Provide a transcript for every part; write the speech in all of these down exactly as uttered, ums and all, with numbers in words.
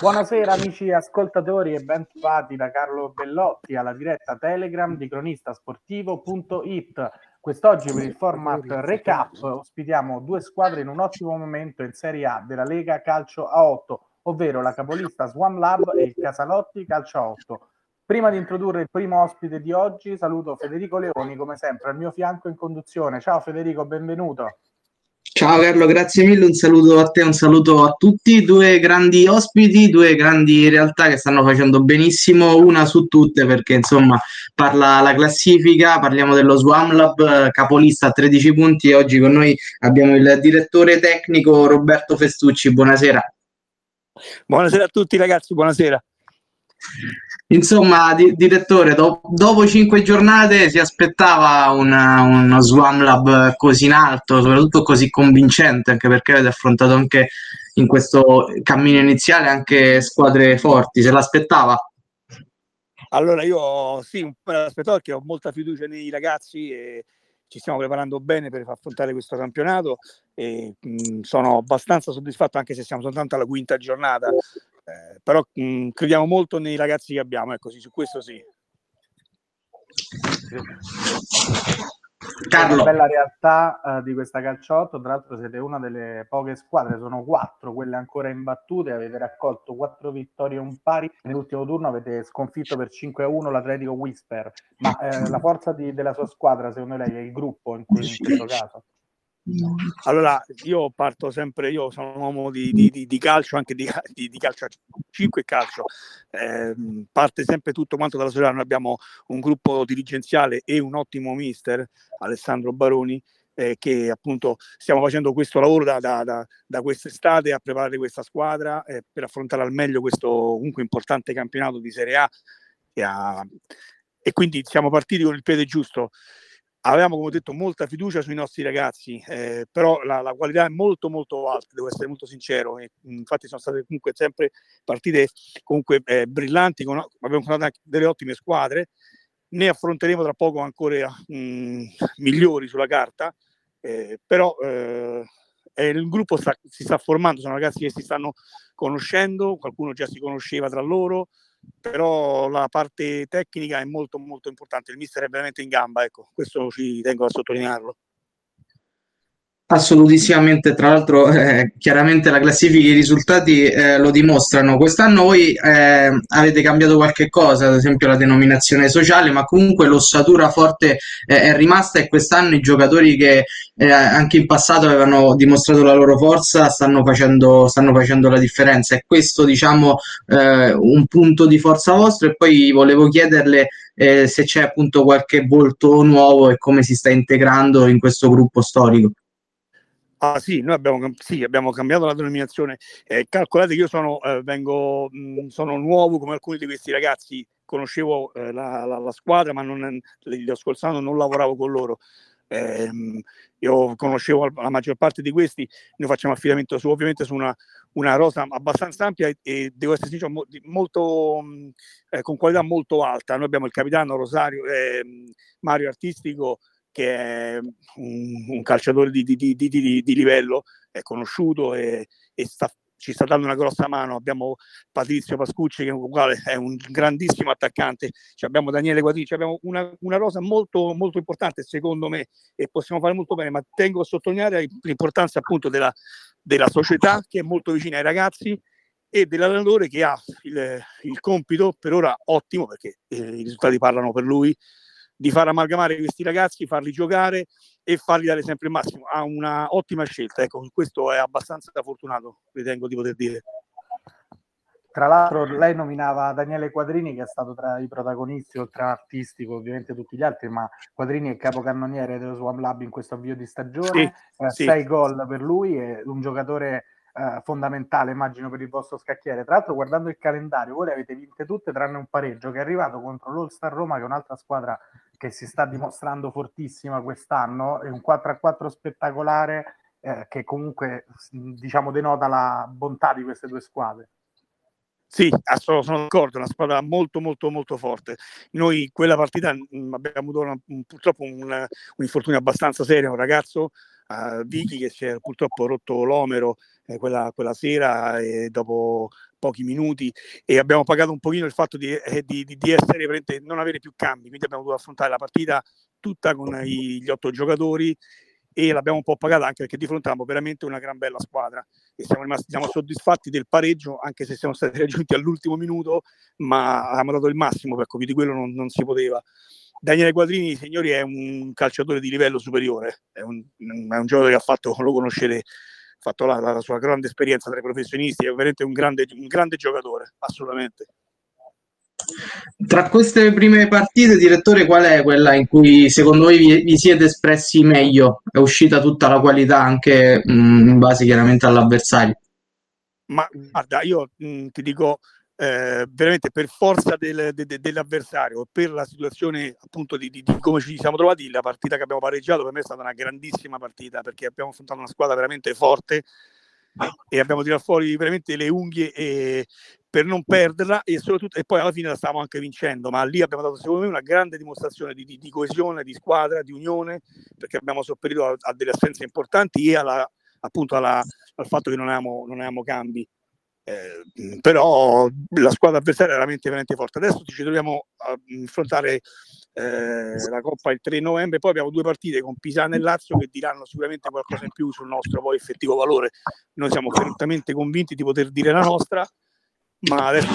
Buonasera amici ascoltatori e bentrovati da Carlo Bellotti alla diretta Telegram di cronistasportivo punto it. Quest'oggi per il format recap ospitiamo due squadre in un ottimo momento in Serie A della Lega Calcio a otto, ovvero la capolista Swan Lab e il Casalotti Calcio a otto. Prima di introdurre il primo ospite di oggi saluto Federico Leoni come sempre al mio fianco in conduzione. Ciao Federico, benvenuto. Ciao Carlo, grazie mille, un saluto a te, un saluto a tutti, due grandi ospiti, due grandi realtà che stanno facendo benissimo, una su tutte perché insomma parla la classifica, parliamo dello Swan Lab, capolista a tredici punti, e oggi con noi abbiamo il direttore tecnico Roberto Festucci, buonasera. Buonasera a tutti ragazzi, buonasera. Insomma, di- direttore, do- dopo cinque giornate si aspettava una, uno Swan Lab così in alto, soprattutto così convincente, anche perché avete affrontato anche in questo cammino iniziale anche squadre forti, se l'aspettava? Allora io sì, me l'aspettavo perché ho molta fiducia nei ragazzi e ci stiamo preparando bene per affrontare questo campionato e mh, sono abbastanza soddisfatto anche se siamo soltanto alla quinta giornata. Eh, però mh, crediamo molto nei ragazzi che abbiamo, ecco, su questo sì. Carlo, una bella realtà eh, di questa calciotto, tra l'altro siete una delle poche squadre, sono quattro quelle ancora imbattute, avete raccolto quattro vittorie e un pari, nell'ultimo turno avete sconfitto per cinque a uno l'Atletico Whisper, ma eh, la forza di, della sua squadra secondo lei è il gruppo in, cui, in questo caso? Allora io parto sempre, io sono un uomo di, di, di calcio, anche di, di, di calcio a cinque calcio, eh, parte sempre tutto quanto dalla società. Noi abbiamo un gruppo dirigenziale e un ottimo mister, Alessandro Baroni, eh, che appunto stiamo facendo questo lavoro da, da, da, da quest'estate a preparare questa squadra eh, per affrontare al meglio questo comunque importante campionato di Serie A e, a, e quindi siamo partiti con il piede giusto. Avevamo, come ho detto, molta fiducia sui nostri ragazzi, eh, però la, la qualità è molto molto alta, devo essere molto sincero. E, infatti sono state comunque sempre partite comunque eh, brillanti, con, abbiamo affrontato anche delle ottime squadre, ne affronteremo tra poco ancora mh, migliori sulla carta, eh, però eh, il gruppo sta, si sta formando, sono ragazzi che si stanno conoscendo, qualcuno già si conosceva tra loro, però la parte tecnica è molto molto importante, il mister è veramente in gamba, ecco, questo ci tengo a sottolinearlo. Assolutissimamente, tra l'altro eh, chiaramente la classifica e i risultati eh, lo dimostrano. Quest'anno voi eh, avete cambiato qualche cosa, ad esempio la denominazione sociale, ma comunque l'ossatura forte eh, è rimasta e quest'anno i giocatori che eh, anche in passato avevano dimostrato la loro forza stanno facendo, stanno facendo la differenza. È questo, diciamo, eh, un punto di forza vostro, e poi volevo chiederle eh, se c'è appunto qualche volto nuovo e come si sta integrando in questo gruppo storico. Ah sì, noi abbiamo, sì, abbiamo cambiato la denominazione, eh, calcolate che io sono, eh, vengo, mh, sono nuovo come alcuni di questi ragazzi, conoscevo eh, la, la, la squadra ma non, lo scorso anno non lavoravo con loro, eh, io conoscevo la maggior parte di questi, noi facciamo affidamento su, ovviamente su una, una rosa abbastanza ampia e, e devo essere sincero, mo, molto, mh, eh, con qualità molto alta. Noi abbiamo il capitano Rosario eh, Mario Artistico, che è un, un calciatore di, di, di, di, di livello, è conosciuto e, e sta, ci sta dando una grossa mano. Abbiamo Patrizio Pascucci, che è un grandissimo attaccante, cioè abbiamo Daniele Guadini, cioè abbiamo una, una rosa molto, molto importante secondo me e possiamo fare molto bene, ma tengo a sottolineare l'importanza appunto della, della società che è molto vicina ai ragazzi e dell'allenatore che ha il, il compito per ora ottimo, perché eh, i risultati parlano per lui, di far amalgamare questi ragazzi, farli giocare e fargli dare sempre il massimo. Ha una ottima scelta, ecco, questo è abbastanza fortunato, ritengo di poter dire. Tra l'altro lei nominava Daniele Quadrini, che è stato tra i protagonisti, oltre all'artistico ovviamente tutti gli altri, ma Quadrini è il capocannoniere dello Swan Lab in questo avvio di stagione, sì, eh, sì. sei gol per lui, è un giocatore eh, fondamentale immagino per il vostro scacchiere. Tra l'altro guardando il calendario voi le avete vinte tutte tranne un pareggio che è arrivato contro l'All Star Roma, che è un'altra squadra che si sta dimostrando fortissima quest'anno, è un quattro a quattro spettacolare eh, che comunque diciamo denota la bontà di queste due squadre. Sì, sono d'accordo, è una squadra molto molto molto forte. Noi quella partita mh, abbiamo avuto una, mh, purtroppo un, un infortunio abbastanza serio, un ragazzo, uh, Vicky, che si è purtroppo rotto l'omero eh, quella, quella sera, e dopo pochi minuti, e abbiamo pagato un pochino il fatto di, eh, di, di essere non avere più cambi, quindi abbiamo dovuto affrontare la partita tutta con i, gli otto giocatori, e l'abbiamo un po' pagata anche perché di fronte avevamo veramente una gran bella squadra, e siamo rimasti siamo soddisfatti del pareggio, anche se siamo stati raggiunti all'ultimo minuto, ma abbiamo dato il massimo, per cui di quello non, non si poteva. Daniele Quadrini, signori, è un calciatore di livello superiore, è un, è un giocatore che ha fatto, lo conoscete, ha fatto la, la sua grande esperienza tra i professionisti, è veramente un grande, un grande giocatore, assolutamente. Tra queste prime partite, direttore, qual è quella in cui secondo voi vi, vi siete espressi meglio? È uscita tutta la qualità anche mh, in base chiaramente all'avversario? Ma guarda, io mh, ti dico eh, veramente per forza del, de, de, dell'avversario, per la situazione appunto di, di, di come ci siamo trovati, la partita che abbiamo pareggiato per me è stata una grandissima partita, perché abbiamo affrontato una squadra veramente forte e abbiamo tirato fuori veramente le unghie e per non perderla, e soprattutto, e poi alla fine la stavamo anche vincendo, ma lì abbiamo dato secondo me una grande dimostrazione di, di, di coesione, di squadra, di unione, perché abbiamo sopperito a, a delle assenze importanti e alla, appunto alla, al fatto che non avevamo, non avevamo cambi. Eh, però la squadra avversaria è veramente, veramente forte. Adesso ci troviamo a affrontare eh, la Coppa il tre novembre, poi abbiamo due partite con Pisana e Lazio che diranno sicuramente qualcosa in più sul nostro poi effettivo valore. Noi siamo fermamente convinti di poter dire la nostra, ma adesso,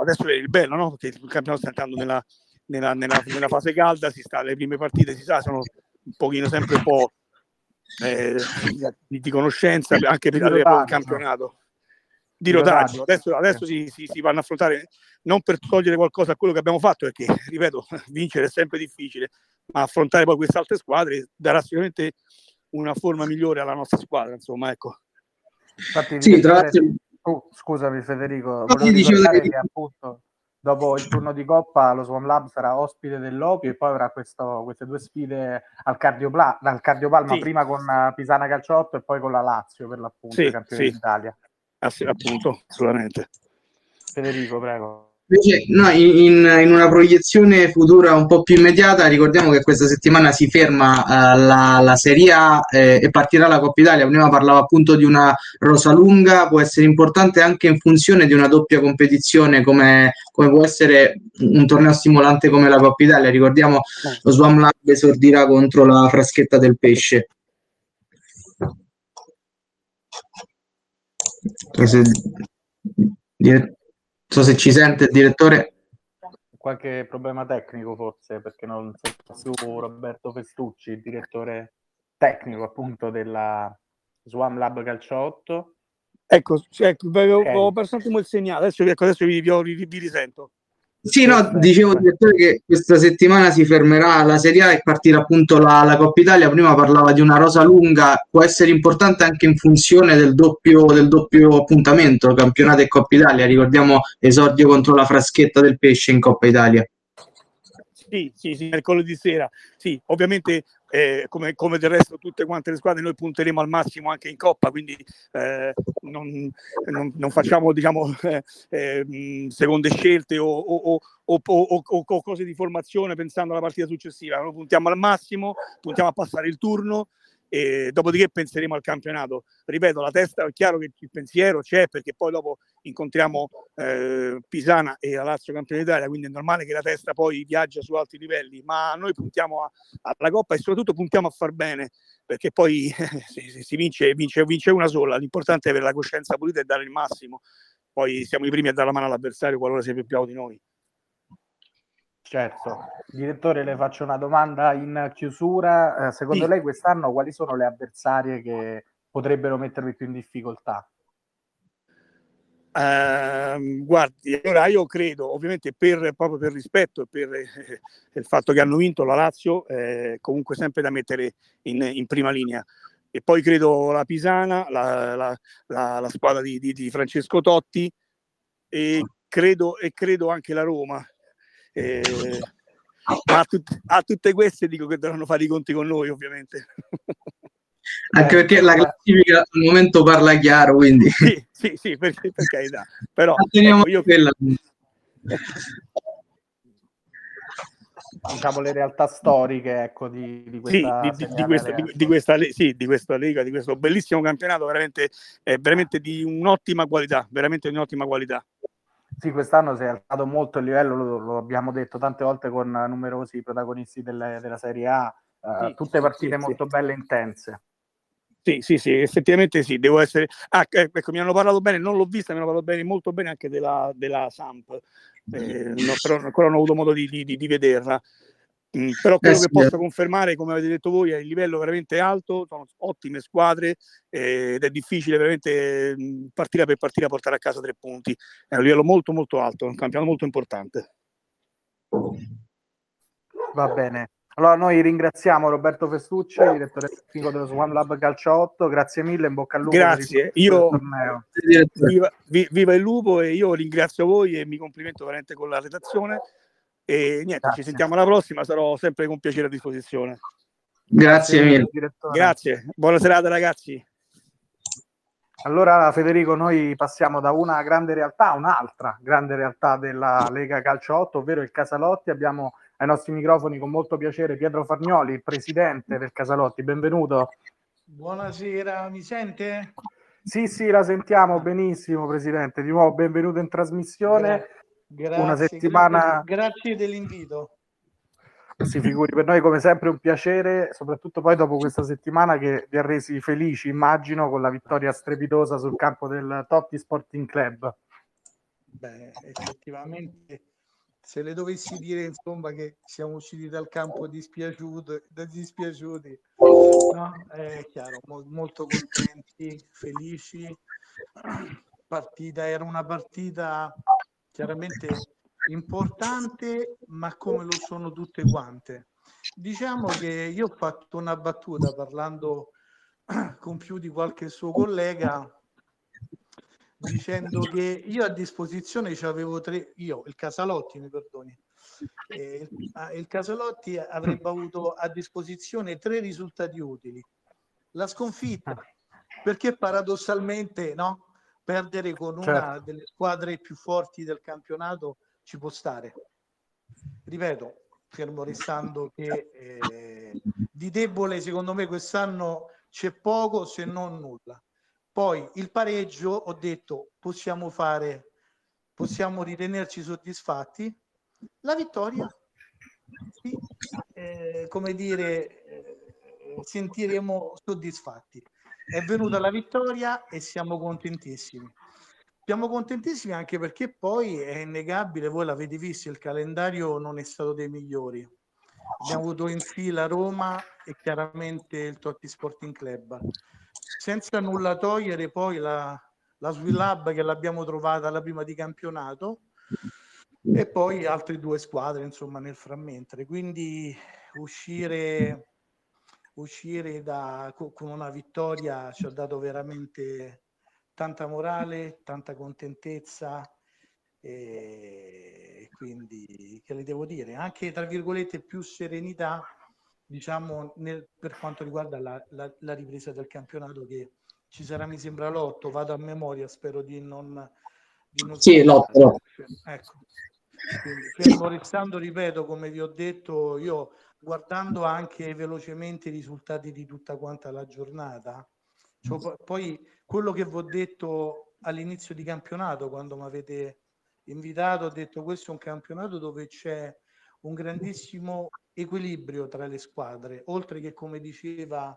adesso è il bello, no? Perché il campionato sta entrando nella, nella, nella, nella fase calda, si sta, le prime partite si sa sono un pochino sempre un po' eh, di, di conoscenza, anche per il campionato di rotaggio. Adesso, adesso si, si, si vanno a affrontare, non per togliere qualcosa a quello che abbiamo fatto, perché ripeto, vincere è sempre difficile, ma affrontare poi queste altre squadre darà sicuramente una forma migliore alla nostra squadra, insomma, ecco. Infatti, sì, tra l'altro oh, scusami Federico, volevo ricordare che appunto dopo il turno di Coppa lo Swan Lab sarà ospite dell'Opio e poi avrà questo, queste due sfide al, Cardiopla- al Cardiopalma, sì. Prima con Pisana Calciotto e poi con la Lazio per l'appunto, sì, campione sì. d'Italia. Appunto, assolutamente. Federico, prego. Invece, no, in, in una proiezione futura un po' più immediata, ricordiamo che questa settimana si ferma uh, la, la Serie A eh, e partirà la Coppa Italia. Prima parlava appunto di una rosa lunga, può essere importante anche in funzione di una doppia competizione come, come può essere un torneo stimolante come la Coppa Italia. Ricordiamo eh. lo Swan Lab esordirà contro la Fraschetta del Pesce. Non so, dire... so se ci sente il direttore. Qualche problema tecnico forse, perché non so su Roberto Festucci, il direttore tecnico appunto della Swan Lab Calciotto. Ecco, ecco okay. Ho perso un attimo il segnale, adesso, ecco, adesso vi, vi, vi risento. Sì, no, dicevo direttore che questa settimana si fermerà la Serie A e partirà appunto la, la Coppa Italia. Prima parlava di una rosa lunga, può essere importante anche in funzione del doppio, del doppio appuntamento, campionato e Coppa Italia. Ricordiamo esordio contro la Fraschetta del Pesce in Coppa Italia. Sì, sì, sì, mercoledì sera. Sì, ovviamente eh, come, come del resto tutte quante le squadre noi punteremo al massimo anche in Coppa, quindi eh, non, non, non facciamo diciamo eh, eh, seconde scelte o, o, o, o, o, o cose di formazione pensando alla partita successiva. Noi puntiamo al massimo, puntiamo a passare il turno e dopodiché penseremo al campionato. Ripeto, la testa è chiaro che il pensiero c'è, perché poi dopo incontriamo eh, Pisana e la Lazio campione d'Italia, quindi è normale che la testa poi viaggia su altri livelli, ma noi puntiamo a, alla Coppa e soprattutto puntiamo a far bene, perché poi eh, se si vince, vince vince una sola, l'importante è avere la coscienza pulita e dare il massimo, poi siamo i primi a dare la mano all'avversario qualora sia più bravo di noi. Certo. Direttore, le faccio una domanda in chiusura. Secondo sì. lei quest'anno quali sono le avversarie che potrebbero mettervi più in difficoltà? Uh, guardi, allora io credo, ovviamente per, proprio per rispetto e per eh, il fatto che hanno vinto la Lazio, eh, comunque sempre da mettere in, in prima linea. E poi credo la Pisana, la, la, la, la squadra di, di, di Francesco Totti e credo, e credo anche la Roma. Eh, ma a, tut- a tutte queste dico che dovranno fare i conti con noi, ovviamente. Anche perché la classifica al momento parla chiaro, quindi sì, sì, sì, per, per carità. Però ecco, io... diciamo le realtà storiche, ecco, di, di questa sì, di, di, di questa, di, di questa sì, di questa Lega, di questo bellissimo campionato, veramente, eh, veramente di un'ottima qualità, veramente di un'ottima qualità. Sì, quest'anno si è alzato molto il livello, lo, lo abbiamo detto tante volte con numerosi protagonisti delle, della Serie A, eh, sì, tutte partite sì, molto sì. belle e intense. Sì, sì, sì, effettivamente sì, devo essere... Ah, ecco, mi hanno parlato bene, non l'ho vista, mi hanno parlato bene, molto bene anche della, della Samp, eh, no, però ancora non ho avuto modo di, di, di vederla. Mm, però quello eh, che sì, posso eh. confermare, come avete detto voi, è il livello veramente alto, sono ottime squadre eh, ed è difficile veramente partita per partita portare a casa tre punti. È un livello molto molto alto, è un campionato molto importante. Va bene. Allora noi ringraziamo Roberto Festucci, direttore tecnico dello Swan Lab Calcio a otto, grazie mille, in bocca al lupo. Grazie, io viva, viva il lupo, e io ringrazio voi e mi complimento veramente con la redazione e niente, grazie. Ci sentiamo alla prossima, sarò sempre con piacere a disposizione. Grazie, grazie mille, direttore. Grazie, buona serata ragazzi. Allora Federico, noi passiamo da una grande realtà a un'altra grande realtà della Lega Calcio a otto, ovvero il Casalotti. Abbiamo ai nostri microfoni con molto piacere Pietro Fargnoli, il presidente del Casalotti, benvenuto. Buonasera, mi sente? Sì, sì, la sentiamo benissimo presidente, di nuovo benvenuto in trasmissione. Grazie, una settimana... grazie dell'invito. Si figuri, per noi come sempre un piacere, soprattutto poi dopo questa settimana che vi ha resi felici, immagino, con la vittoria strepitosa sul campo del Totti Sporting Club. Beh, effettivamente... se le dovessi dire, insomma, che siamo usciti dal campo dispiaciuti, dispiaciuti no? È chiaro, mo- molto contenti, felici. Partita era una partita chiaramente importante, ma come lo sono tutte quante. Diciamo che io ho fatto una battuta parlando con più di qualche suo collega, dicendo che io a disposizione c'avevo tre, io, il Casalotti, mi perdoni, eh, il Casalotti avrebbe avuto a disposizione tre risultati utili. La sconfitta, perché paradossalmente no, perdere con certo. una delle squadre più forti del campionato ci può stare. Ripeto, fermo restando che eh, di debole secondo me quest'anno c'è poco se non nulla. Poi il pareggio, ho detto, possiamo fare, possiamo ritenerci soddisfatti. La vittoria, sì, eh, come dire, eh, sentiremo soddisfatti. È venuta la vittoria e siamo contentissimi. Siamo contentissimi anche perché poi è innegabile, voi l'avete visto, il calendario non è stato dei migliori. Abbiamo avuto in fila Roma e chiaramente il Totti Sporting Club. Senza nulla togliere poi la, la Swan Lab che l'abbiamo trovata alla prima di campionato e poi altre due squadre insomma nel frammentare, quindi uscire uscire da, con una vittoria ci ha dato veramente tanta morale, tanta contentezza e quindi che le devo dire, anche tra virgolette più serenità diciamo nel, per quanto riguarda la, la, la ripresa del campionato che ci sarà mi sembra l'otto, vado a memoria, spero di non, di non sì l'otto ecco. Fermo restando, ripeto, come vi ho detto, io guardando anche velocemente i risultati di tutta quanta la giornata, cioè, poi quello che vi ho detto all'inizio di campionato quando mi avete invitato, ho detto questo è un campionato dove c'è un grandissimo equilibrio tra le squadre, oltre che come diceva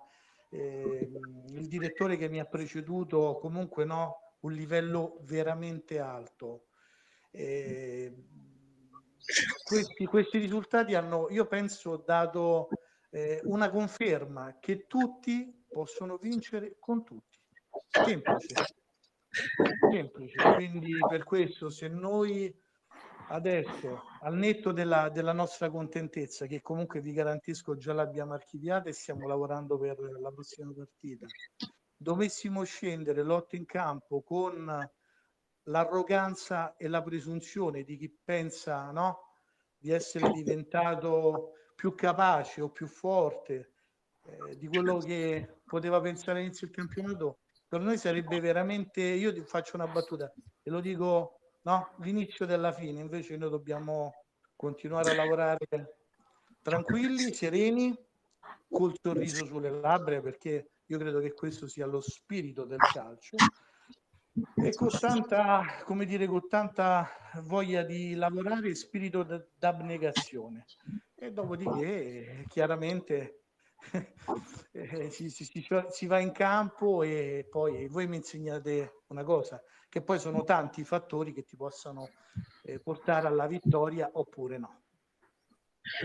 eh, il direttore che mi ha preceduto, comunque no, un livello veramente alto. Eh, questi, questi risultati hanno, io penso, dato eh, una conferma che tutti possono vincere con tutti. Semplice. Semplice. Quindi per questo se noi adesso, al netto della, della nostra contentezza, che comunque vi garantisco già l'abbiamo archiviata e stiamo lavorando per la prossima partita, dovessimo scendere l'otto in campo con l'arroganza e la presunzione di chi pensa no, di essere diventato più capace o più forte eh, di quello che poteva pensare all'inizio del campionato, per noi sarebbe veramente, io ti faccio una battuta e lo dico, no, l'inizio della fine. Invece noi dobbiamo continuare a lavorare tranquilli, sereni, col sorriso sulle labbra, perché io credo che questo sia lo spirito del calcio E con tanta, come dire, con tanta voglia di lavorare e spirito d'abnegazione. E dopodiché, chiaramente, eh, si, si, si, si va in campo e poi voi mi insegnate una cosa, che poi sono tanti i fattori che ti possono eh, portare alla vittoria oppure no.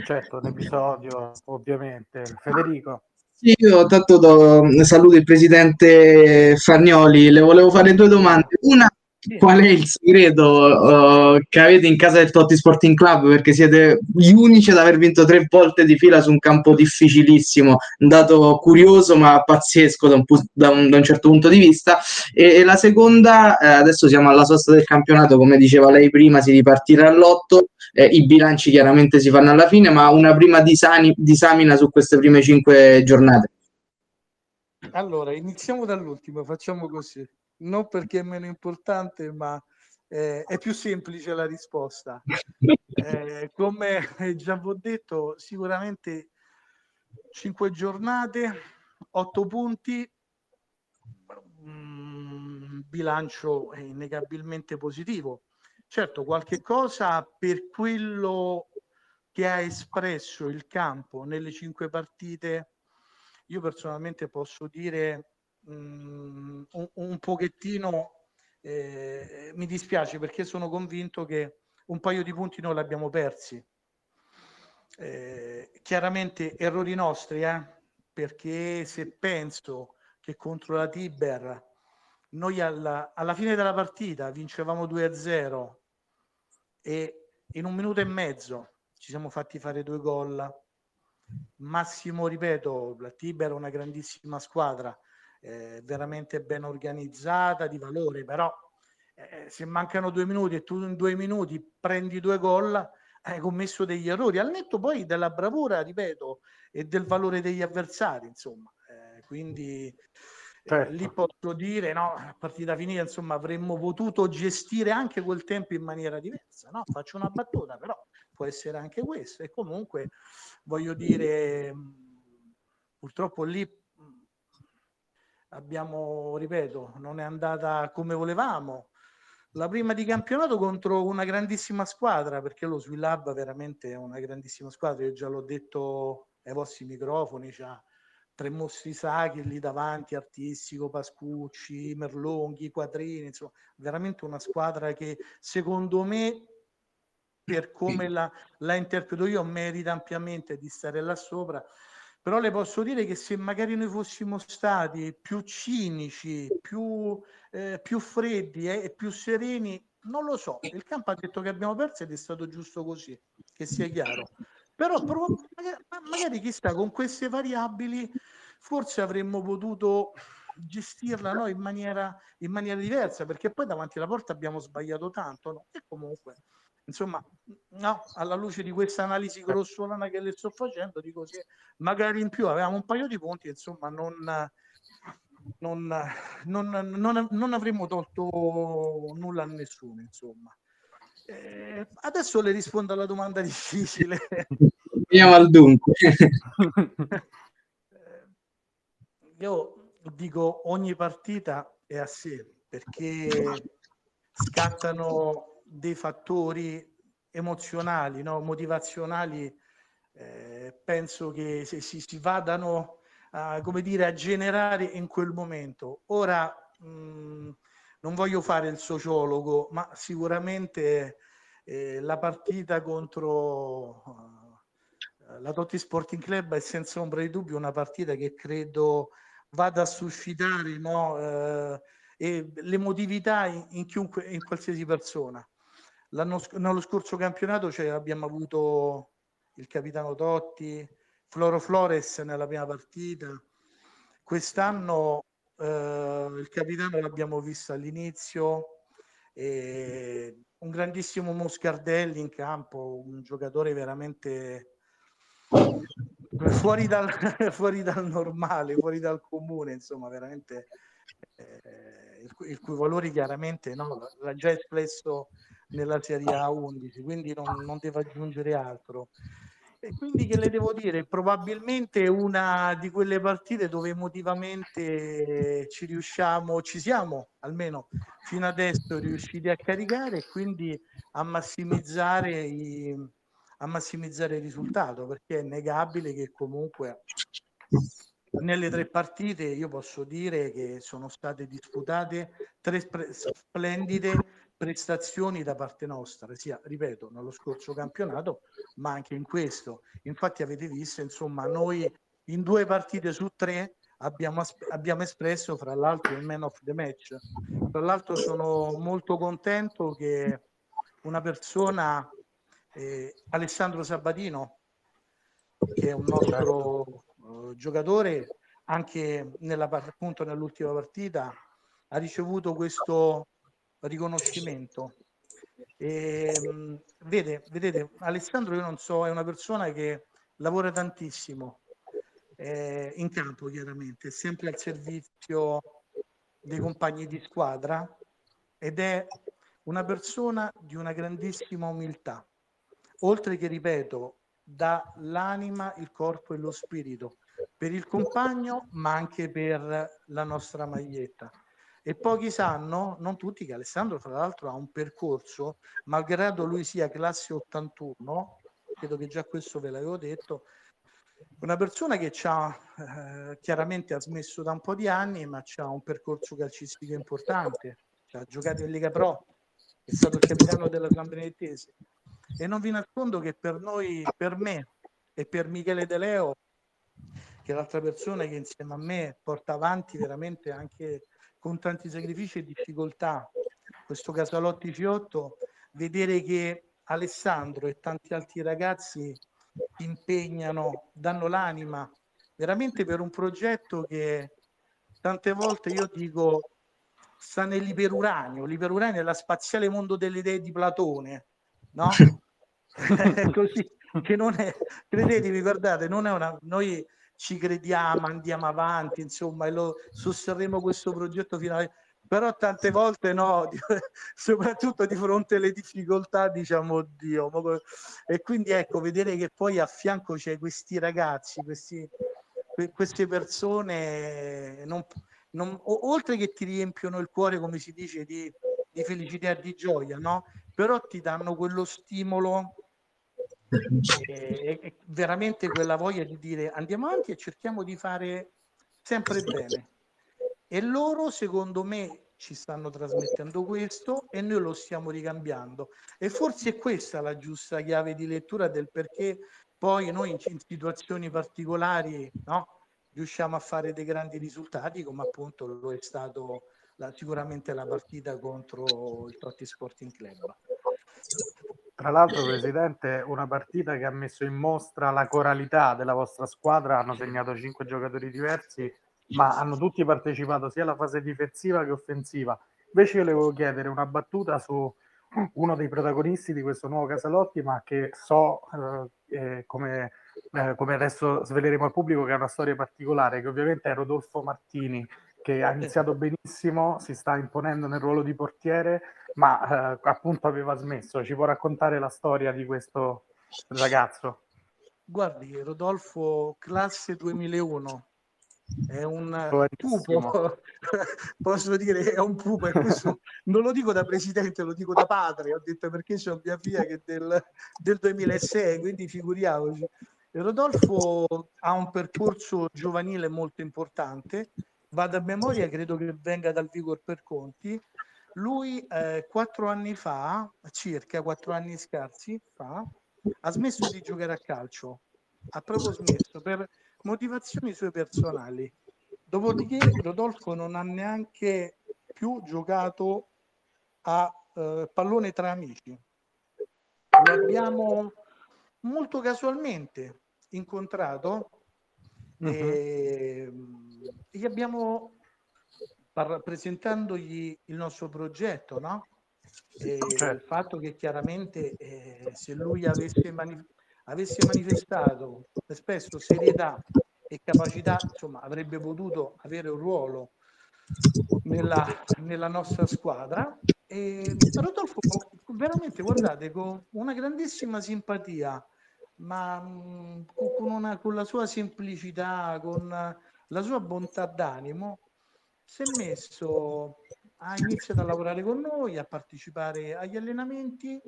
Certo, un episodio, ovviamente. Federico. Io tanto do, saluto il presidente Fargnoli, le volevo fare due domande. Una, qual è il segreto uh, che avete in casa del Totti Sporting Club? Perché siete gli unici ad aver vinto tre volte di fila su un campo difficilissimo, un dato curioso ma pazzesco da un, pu- da un, da un certo punto di vista. E, e la seconda, eh, adesso siamo alla sosta del campionato, come diceva lei prima, si ripartirà all'otto. Eh, I bilanci chiaramente si fanno alla fine, ma una prima disani, disamina su queste prime cinque giornate. Allora, iniziamo dall'ultimo, facciamo così. Non perché è meno importante, ma eh, è più semplice la risposta. Eh, come già vi ho detto, sicuramente cinque giornate, otto punti, mh, bilancio innegabilmente positivo. Certo, qualche cosa per quello che ha espresso il campo nelle cinque partite, io personalmente posso dire um, un, un pochettino, eh, mi dispiace perché sono convinto che un paio di punti noi li abbiamo persi. Eh, chiaramente errori nostri, eh? Perché se penso che contro la Tiber noi alla, alla fine della partita vincevamo due a zero, e in un minuto e mezzo ci siamo fatti fare due gol. Massimo, ripeto, la Tiber è una grandissima squadra, eh, veramente ben organizzata, di valore, però eh, se mancano due minuti e tu in due minuti prendi due gol, hai commesso degli errori, al netto poi della bravura, ripeto, e del valore degli avversari, insomma. Eh, quindi... Certo. Lì posso dire, no, a partita finita, insomma, avremmo potuto gestire anche quel tempo in maniera diversa, no? Faccio una battuta, però può essere anche questo. E comunque, voglio dire, purtroppo lì abbiamo, ripeto, non è andata come volevamo. La prima di campionato contro una grandissima squadra, perché lo Swan Lab veramente è una grandissima squadra, io già l'ho detto ai vostri microfoni, cioè, tre mostri sacri lì davanti, Artistico, Pascucci, Merlonghi, Quadrini, insomma, veramente una squadra che secondo me, per come la, la interpreto io, merita ampiamente di stare là sopra. Però le posso dire che se magari noi fossimo stati più cinici, più, eh, più freddi e eh, più sereni, non lo so, il campo ha detto che abbiamo perso ed è stato giusto così, che sia chiaro. Però magari, chissà, con queste variabili forse avremmo potuto gestirla, no, in maniera, in maniera diversa, perché poi davanti alla porta abbiamo sbagliato tanto, no? E comunque, insomma, no, alla luce di questa analisi grossolana che le sto facendo, dico che magari in più avevamo un paio di punti, insomma, non, non, non, non, non avremmo tolto nulla a nessuno, insomma. Eh, adesso le rispondo alla domanda difficile. Andiamo al dunque. Io dico, ogni partita è a sé, perché scattano dei fattori emozionali, no? Motivazionali. Eh, penso che se si, si vadano a, come dire, a generare in quel momento. Ora mh, non voglio fare il sociologo, ma sicuramente eh, la partita contro uh, la Totti Sporting Club è senza ombra di dubbio una partita che credo vada a suscitare, no, eh, e l'emotività in, in, chiunque, in qualsiasi persona. L'anno sc- nello scorso campionato, cioè, abbiamo avuto il capitano Totti, Floro Flores nella prima partita. Quest'anno Uh, il capitano l'abbiamo visto all'inizio, e un grandissimo Moscardelli in campo, un giocatore veramente fuori dal, fuori dal normale, fuori dal comune, insomma, veramente eh, il, cui, il cui valore chiaramente, no, l'ha già espresso nella Serie A undici, quindi non, non devo aggiungere altro. E quindi, che le devo dire, probabilmente una di quelle partite dove emotivamente ci riusciamo, ci siamo almeno fino adesso riusciti a caricare e quindi a massimizzare i, a massimizzare il risultato, perché è innegabile che comunque nelle tre partite io posso dire che sono state disputate tre splendide prestazioni da parte nostra, sia, ripeto, nello scorso campionato ma anche in questo. Infatti avete visto, insomma, noi in due partite su tre abbiamo, abbiamo espresso fra l'altro il man of the match. Tra l'altro sono molto contento che una persona, eh, Alessandro Sabatino, che è un nostro eh, giocatore, anche nella, appunto nell'ultima partita ha ricevuto questo riconoscimento. E, vede, vedete, Alessandro, io non so, è una persona che lavora tantissimo eh, in campo, chiaramente, è sempre al servizio dei compagni di squadra ed è una persona di una grandissima umiltà, oltre che, ripeto, dà l'anima, il corpo e lo spirito per il compagno ma anche per la nostra maglietta. E pochi sanno, non tutti, che Alessandro tra l'altro ha un percorso, malgrado lui sia classe ottantuno, credo che già questo ve l'avevo detto, una persona che c'ha, eh, chiaramente ha smesso da un po' di anni, ma c'ha un percorso calcistico importante, ha giocato in Lega Pro, è stato il capitano della Sambenedettese. E non vi nascondo che per noi, per me e per Michele De Leo, che è l'altra persona che insieme a me porta avanti veramente anche con tanti sacrifici e difficoltà questo Casalotti Calciotto, vedere che Alessandro e tanti altri ragazzi impegnano, danno l'anima veramente per un progetto che tante volte io dico sta nell'iperuranio. L'iperuranio è la spaziale mondo delle idee di Platone, no? È così, che non è, credetemi, guardate, non è una, noi ci crediamo, andiamo avanti, insomma, e lo sosterremo questo progetto finale, però tante volte no, soprattutto di fronte alle difficoltà diciamo oddio, ma... e quindi ecco, vedere che poi a fianco c'è questi ragazzi, questi, queste persone non, non, oltre che ti riempiono il cuore, come si dice, di, di felicità e di gioia, no? Però ti danno quello stimolo e, e veramente quella voglia di dire andiamo avanti e cerchiamo di fare sempre bene, e loro secondo me ci stanno trasmettendo questo e noi lo stiamo ricambiando, e forse è questa la giusta chiave di lettura del perché poi noi in, in situazioni particolari, no, riusciamo a fare dei grandi risultati, come appunto lo è stato la, sicuramente la partita contro il Totti Sporting Club. Tra l'altro, Presidente, una partita che ha messo in mostra la coralità della vostra squadra. Hanno segnato cinque giocatori diversi, ma hanno tutti partecipato sia alla fase difensiva che offensiva. Invece io le volevo chiedere una battuta su uno dei protagonisti di questo nuovo Casalotti, ma che so, eh, come, eh, come adesso sveleremo al pubblico, che ha una storia particolare, che ovviamente è Rodolfo Martini, che ha iniziato benissimo, si sta imponendo nel ruolo di portiere, ma eh, appunto aveva smesso. Ci può raccontare la storia di questo ragazzo? Guardi, Rodolfo, classe duemilauno, è un pupo, posso dire, è un pupo, e questo non lo dico da presidente, lo dico da padre, ho detto perché c'è mia figlia che è del, del duemilasei, quindi figuriamoci. Rodolfo ha un percorso giovanile molto importante. Vado a memoria, credo che venga dal Vigor per Conti. Lui eh, quattro anni fa, circa quattro anni scarsi fa, ha smesso di giocare a calcio. Ha proprio smesso per motivazioni sue personali. Dopodiché Rodolfo non ha neanche più giocato a eh, pallone tra amici. Lo abbiamo molto casualmente incontrato e gli abbiamo, presentandogli il nostro progetto, no? E il fatto che chiaramente eh, se lui avesse, mani avesse manifestato spesso serietà e capacità, insomma, avrebbe potuto avere un ruolo nella, nella nostra squadra. E Rodolfo veramente, guardate, con una grandissima simpatia ma mh, con, una, con la sua semplicità, con la sua bontà d'animo, si è messo, ha iniziato a lavorare con noi, a partecipare agli allenamenti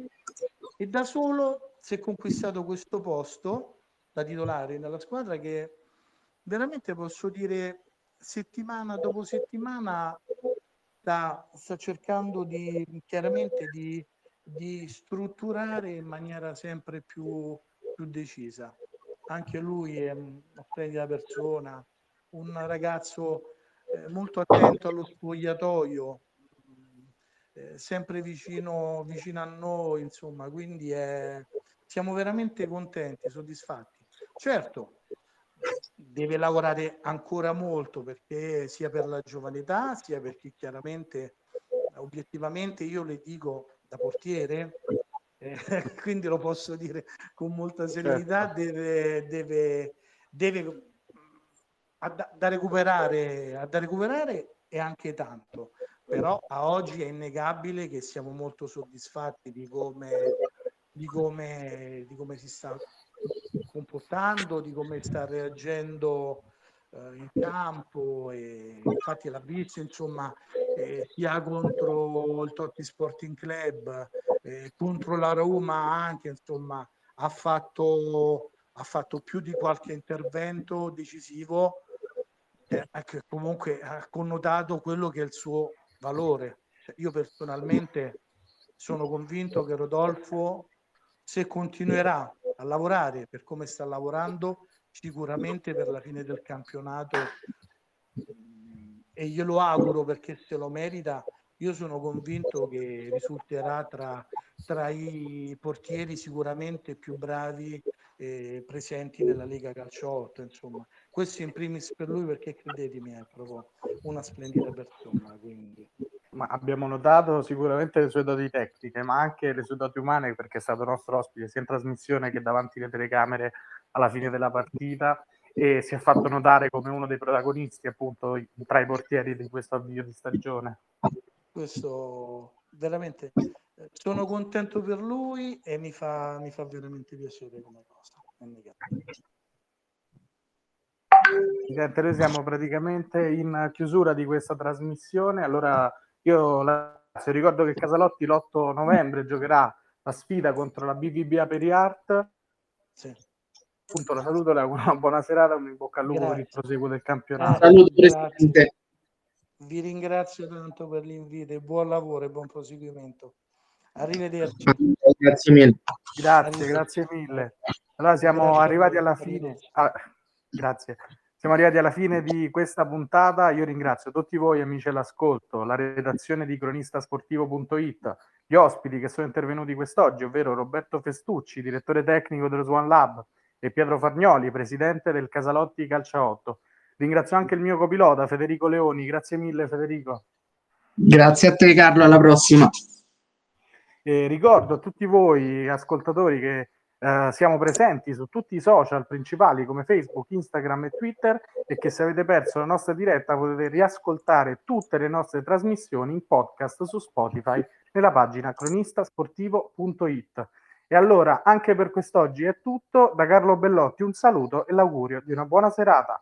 e da solo si è conquistato questo posto da titolare nella squadra che veramente posso dire settimana dopo settimana sta, sta cercando di chiaramente di, di strutturare in maniera sempre più, più decisa. Anche lui è una splendida persona, un ragazzo eh, molto attento allo spogliatoio, eh, sempre vicino, vicino a noi, insomma, quindi è, siamo veramente contenti, soddisfatti. Certo, deve lavorare ancora molto, perché sia per la giovane età, sia perché chiaramente obiettivamente io le dico da portiere, eh, quindi lo posso dire con molta serenità, certo. deve, deve, deve a da, da recuperare, a da recuperare e anche tanto, però a oggi è innegabile che siamo molto soddisfatti di come, di come, di come si sta comportando, di come sta reagendo eh, in campo, e infatti l'ha visto, insomma, eh, sia contro il Totti Sporting Club, eh, contro la Roma anche, insomma, ha fatto, ha fatto più di qualche intervento decisivo eh, che comunque ha connotato quello che è il suo valore. Io personalmente sono convinto che Rodolfo, se continuerà a lavorare per come sta lavorando, sicuramente per la fine del campionato, e glielo auguro perché se lo merita, io sono convinto che risulterà tra, tra i portieri sicuramente più bravi eh, presenti nella Lega Calcio a otto, insomma. Questo in primis per lui, perché credetemi è proprio una splendida persona, quindi. Ma abbiamo notato sicuramente le sue doti tecniche, ma anche le sue doti umane, perché è stato nostro ospite sia in trasmissione che davanti alle telecamere alla fine della partita, e si è fatto notare come uno dei protagonisti, appunto, tra i portieri di questo avvio di stagione. Questo veramente sono contento per lui e mi fa, mi fa veramente piacere come cosa. Noi siamo praticamente in chiusura di questa trasmissione, allora io Lazio, ricordo che Casalotti l'otto novembre giocherà la sfida contro la B V B A per Iart. Sì. Appunto, la saluto, le auguro una buona serata, un in bocca al lupo per il proseguo del campionato. Saluto, Presidente. Vi ringrazio tanto per l'invito e buon lavoro e buon proseguimento. Arrivederci. Grazie mille. Grazie, grazie mille. Allora siamo grazie. arrivati alla fine. Ah, grazie. Siamo arrivati alla fine di questa puntata. Io ringrazio tutti voi amici all'ascolto, la redazione di cronistasportivo punto it, gli ospiti che sono intervenuti quest'oggi, ovvero Roberto Festucci, direttore tecnico dello Swan Lab, e Pietro Fargnoli, presidente del Casalotti Calcio a otto. Ringrazio anche il mio copilota Federico Leoni. Grazie mille Federico. Grazie a te Carlo, alla prossima. E ricordo a tutti voi ascoltatori che Uh, siamo presenti su tutti i social principali come Facebook, Instagram e Twitter, e che se avete perso la nostra diretta potete riascoltare tutte le nostre trasmissioni in podcast su Spotify nella pagina cronistasportivo punto it. E allora anche per quest'oggi è tutto, da Carlo Bellotti un saluto e l'augurio di una buona serata.